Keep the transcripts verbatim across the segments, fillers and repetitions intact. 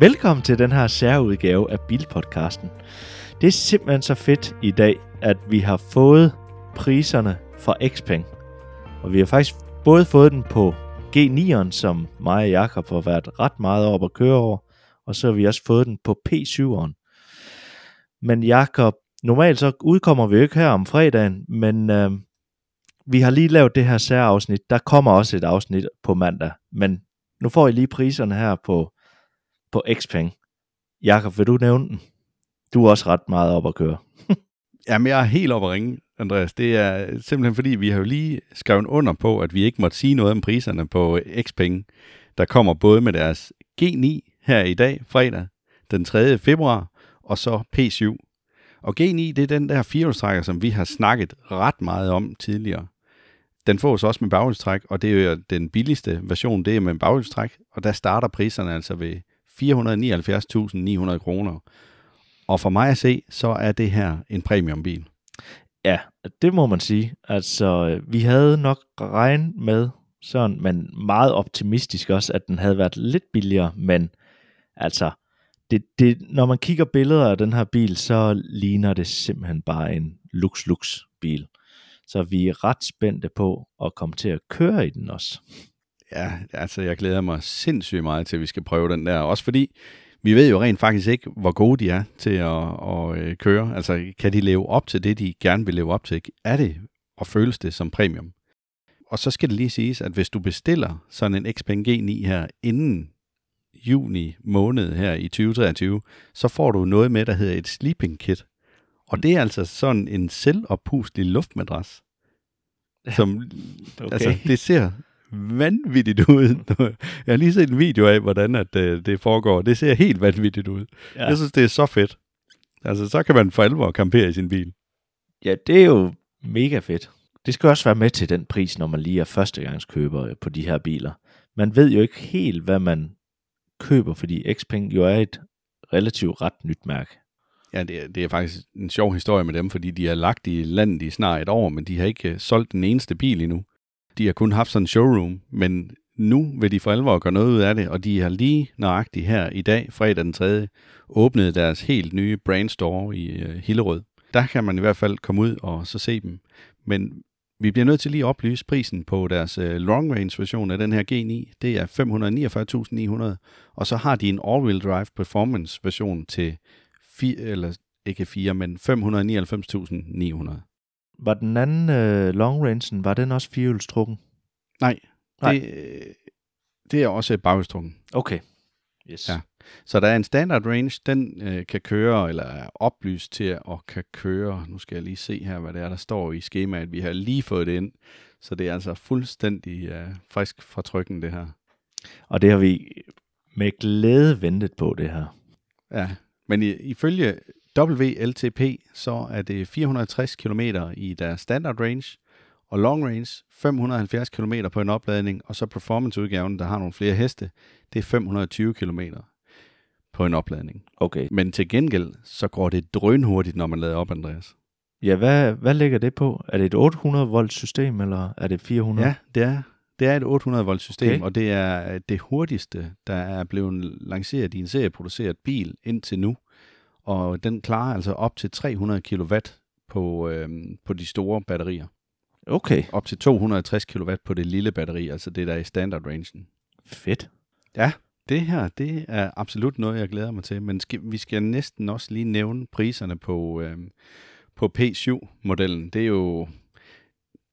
Velkommen til den her særudgave af Bilpodcasten. Det er simpelthen så fedt i dag, at vi har fået priserne fra Xpeng. Og vi har faktisk både fået den på G ni'eren, som mig og Jakob har været ret meget op at køre over, og så har vi også fået den på P syv'eren. Men Jakob, normalt så udkommer vi jo ikke her om fredagen, men øh, vi har lige lavet det her særafsnit. Der kommer også et afsnit på mandag, men nu får I lige priserne her på, på Xpeng. Jakob, vil du nævne den? Du er også ret meget op at køre. Jamen, jeg er helt op at ringe, Andreas. Det er simpelthen fordi, vi har jo lige skrevet under på, at vi ikke måtte sige noget om priserne på Xpeng, der kommer både med deres G ni her i dag, fredag den tredje februar, og så P syv. Og G ni, det er den der firehjulstrækker, som vi har snakket ret meget om tidligere. Den fås også med baghjulstræk, og det er jo den billigste version, det er med baghjulstræk, og der starter priserne altså ved fire hundrede nioghalvfjerds tusind ni hundrede kroner. Og for mig at se, så er det her en premiumbil. Ja, det må man sige. Altså, vi havde nok regnet med sådan, men meget optimistisk også, at den havde været lidt billigere, men altså, det, det, når man kigger billeder af den her bil, så ligner det simpelthen bare en lux-lux-bil. Så vi er ret spændte på at komme til at køre i den også. Ja, altså jeg glæder mig sindssygt meget til, at vi skal prøve den der. Også fordi vi ved jo rent faktisk ikke, hvor gode de er til at, at køre. Altså kan de leve op til det, de gerne vil leve op til? Er det og føles det som premium? Og så skal det lige siges, at hvis du bestiller sådan en Xpeng G ni her inden juni måned her i tyve treogtyve, så får du noget med, der hedder et sleeping kit. Og det er altså sådan en selvopustelig luftmadras, som okay. Altså, det ser vanvittigt ud. Jeg har lige set en video af, hvordan at, øh, det foregår. Det ser helt vanvittigt ud. Ja. Jeg synes, det er så fedt. Altså, så kan man for alvor campere i sin bil. Ja, det er jo mega fedt. Det skal også være med til den pris, når man lige er førstegangskøber på de her biler. Man ved jo ikke helt, hvad man køber, fordi Xpeng jo er et relativt ret nyt mærke. Ja, det er, det er faktisk en sjov historie med dem, fordi de har lagt i landet i snart et år, men de har ikke solgt den eneste bil endnu. De har kun haft sådan en showroom, men nu vil de for alvor gøre noget ud af det, og de har lige nøjagtigt her i dag, fredag den tredje, åbnet deres helt nye brandstore i Hillerød. Der kan man i hvert fald komme ud og så se dem. Men vi bliver nødt til lige at oplyse prisen på deres long range version af den her G ni. Det er fem hundrede niogfyrre tusind ni hundrede, og så har de en all-wheel drive performance version til fire, eller ikke fire, men fem hundrede nioghalvfems tusind ni hundrede. Var den anden øh, long-rangen, var den også firehjulstrukken? Nej, Nej. Det, øh, det er også baghjulstrukken. Okay, yes. Ja. Så der er en standard range, den øh, kan køre, eller er oplyst til at kan køre, nu skal jeg lige se her, hvad det er, der står i skemaet, vi har lige fået det ind, så det er altså fuldstændig øh, frisk fra trykken, det her. Og det har vi med glæde ventet på, det her. Ja. Men ifølge W L T P, så er det fire hundrede og tres kilometer i deres standard range, og long range fem hundrede og halvfjerds kilometer på en opladning, og så performanceudgaven, der har nogle flere heste, det er fem hundrede og tyve kilometer på en opladning. Okay. Men til gengæld, så går det drønhurtigt, når man lader op, Andreas. Ja, hvad, hvad ligger det på? Er det et otte hundrede volt system, eller er det fire hundrede? Ja, det er Det er et otte hundrede volt system, okay. Og det er det hurtigste, der er blevet lanceret i en serieproduceret bil indtil nu. Og den klarer altså op til tre hundrede kilowatt på, øhm, på de store batterier. Okay. Op til to hundrede og tres kilowatt på det lille batteri, altså det der er i standard-rangen. Fedt. Ja, det her det er absolut noget, jeg glæder mig til. Men skal, vi skal næsten også lige nævne priserne på, øhm, på P syv-modellen. Det er jo...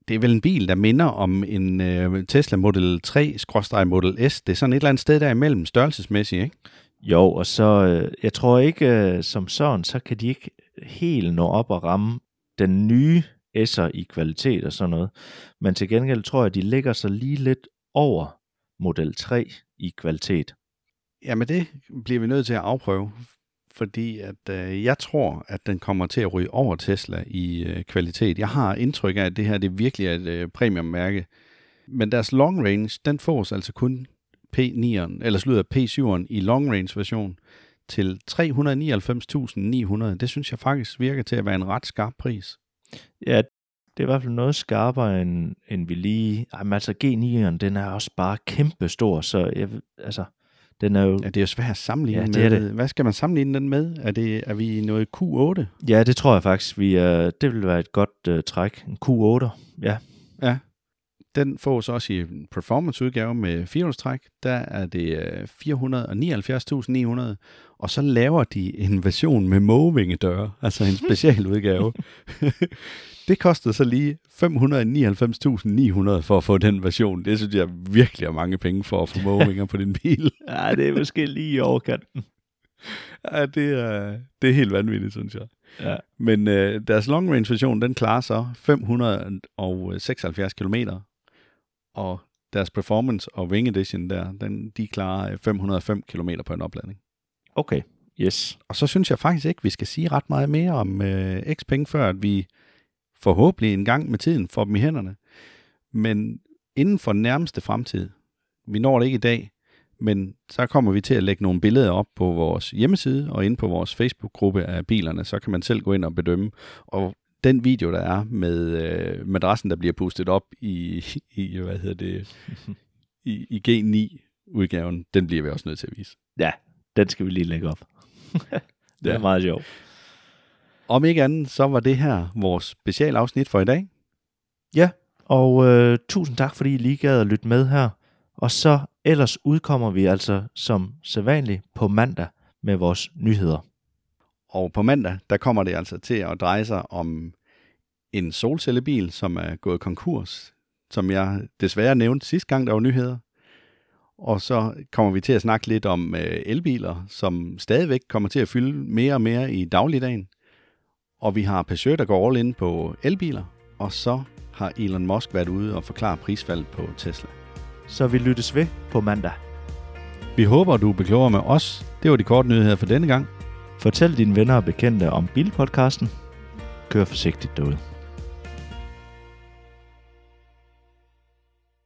Det er vel en bil, der minder om en øh, Tesla Model tre, skråstreg Model S. Det er sådan et eller andet sted derimellem, størrelsesmæssigt, ikke? Jo, og så, øh, jeg tror ikke, øh, som sådan, så kan de ikke helt nå op og ramme den nye S'er i kvalitet og sådan noget. Men til gengæld tror jeg, de ligger sig lige lidt over Model tre i kvalitet. Jamen det bliver vi nødt til at afprøve, fordi at øh, jeg tror, at den kommer til at ryge over Tesla i øh, kvalitet. Jeg har indtryk af, at det her det virkelig er et øh, premiummærke. Men deres long range, den fås altså kun P ni'eren, eller slutter P syv'eren i long range version til tre hundrede og nioghalvfems tusind ni hundrede. Det synes jeg faktisk virker til at være en ret skarp pris. Ja, det er i hvert fald noget skarpere end, end vi lige... Jamen altså G ni'eren, den er også bare kæmpestor, så jeg, altså... Den er jo, ja, det er jo svært at sammenligne, ja, det er med. Det. Hvad skal man sammenligne den med? Er, det, er vi noget Q otte? Ja, det tror jeg faktisk. Vi, øh, det vil være et godt øh, træk. En Q otte, ja. Ja. Den fås også i performanceudgave med firehjulstræk. Der er det fire hundrede og nioghalvfjerds tusind ni hundrede, og så laver de en version med mågevingedøre, altså en specialudgave. Det kostede så lige fem hundrede og nioghalvfems tusind ni hundrede for at få den version. Det synes jeg virkelig er mange penge for at få mågevinger på din bil. Ja, det er måske lige i overkanten. Ja, det er, det er helt vanvittigt, synes jeg. Ja. Men øh, deres long range version, den klarer så fem hundrede og seksoghalvfjerds kilometer. Og deres performance og wing edition der, den, de klarer fem hundrede og fem kilometer på en opladning. Okay, yes. Og så synes jeg faktisk ikke, vi skal sige ret meget mere om øh, Xpeng, før at vi forhåbentlig en gang med tiden får dem i hænderne. Men inden for nærmeste fremtid, vi når det ikke i dag, men så kommer vi til at lægge nogle billeder op på vores hjemmeside og inde på vores Facebook-gruppe af bilerne, så kan man selv gå ind og bedømme. Og den video, der er med øh, madrassen, der bliver pustet op i, i hvad hedder det, i, i G ni udgaven, den bliver vi også nødt til at vise. Ja, den skal vi lige lægge op. Det er ja. Meget sjovt. Om ikke andet, så var det her vores specialafsnit for i dag. Ja, og øh, tusind tak, fordi I lige gad at lytte med her. Og så ellers udkommer vi altså som sædvanligt på mandag med vores nyheder. Og på mandag, der kommer det altså til at dreje sig om en solcellebil, som er gået konkurs, som jeg desværre nævnte sidste gang, der var nyheder. Og så kommer vi til at snakke lidt om øh, elbiler, som stadigvæk kommer til at fylde mere og mere i dagligdagen. Og vi har Peugeot, der går all in på elbiler. Og så har Elon Musk været ude og forklare prisfald på Tesla. Så vi lyttes ved på mandag. Vi håber, du bliver klogere med os. Det var de korte nyheder for denne gang. Fortæl dine venner og bekendte om Bilpodcasten. Kør forsigtigt derude.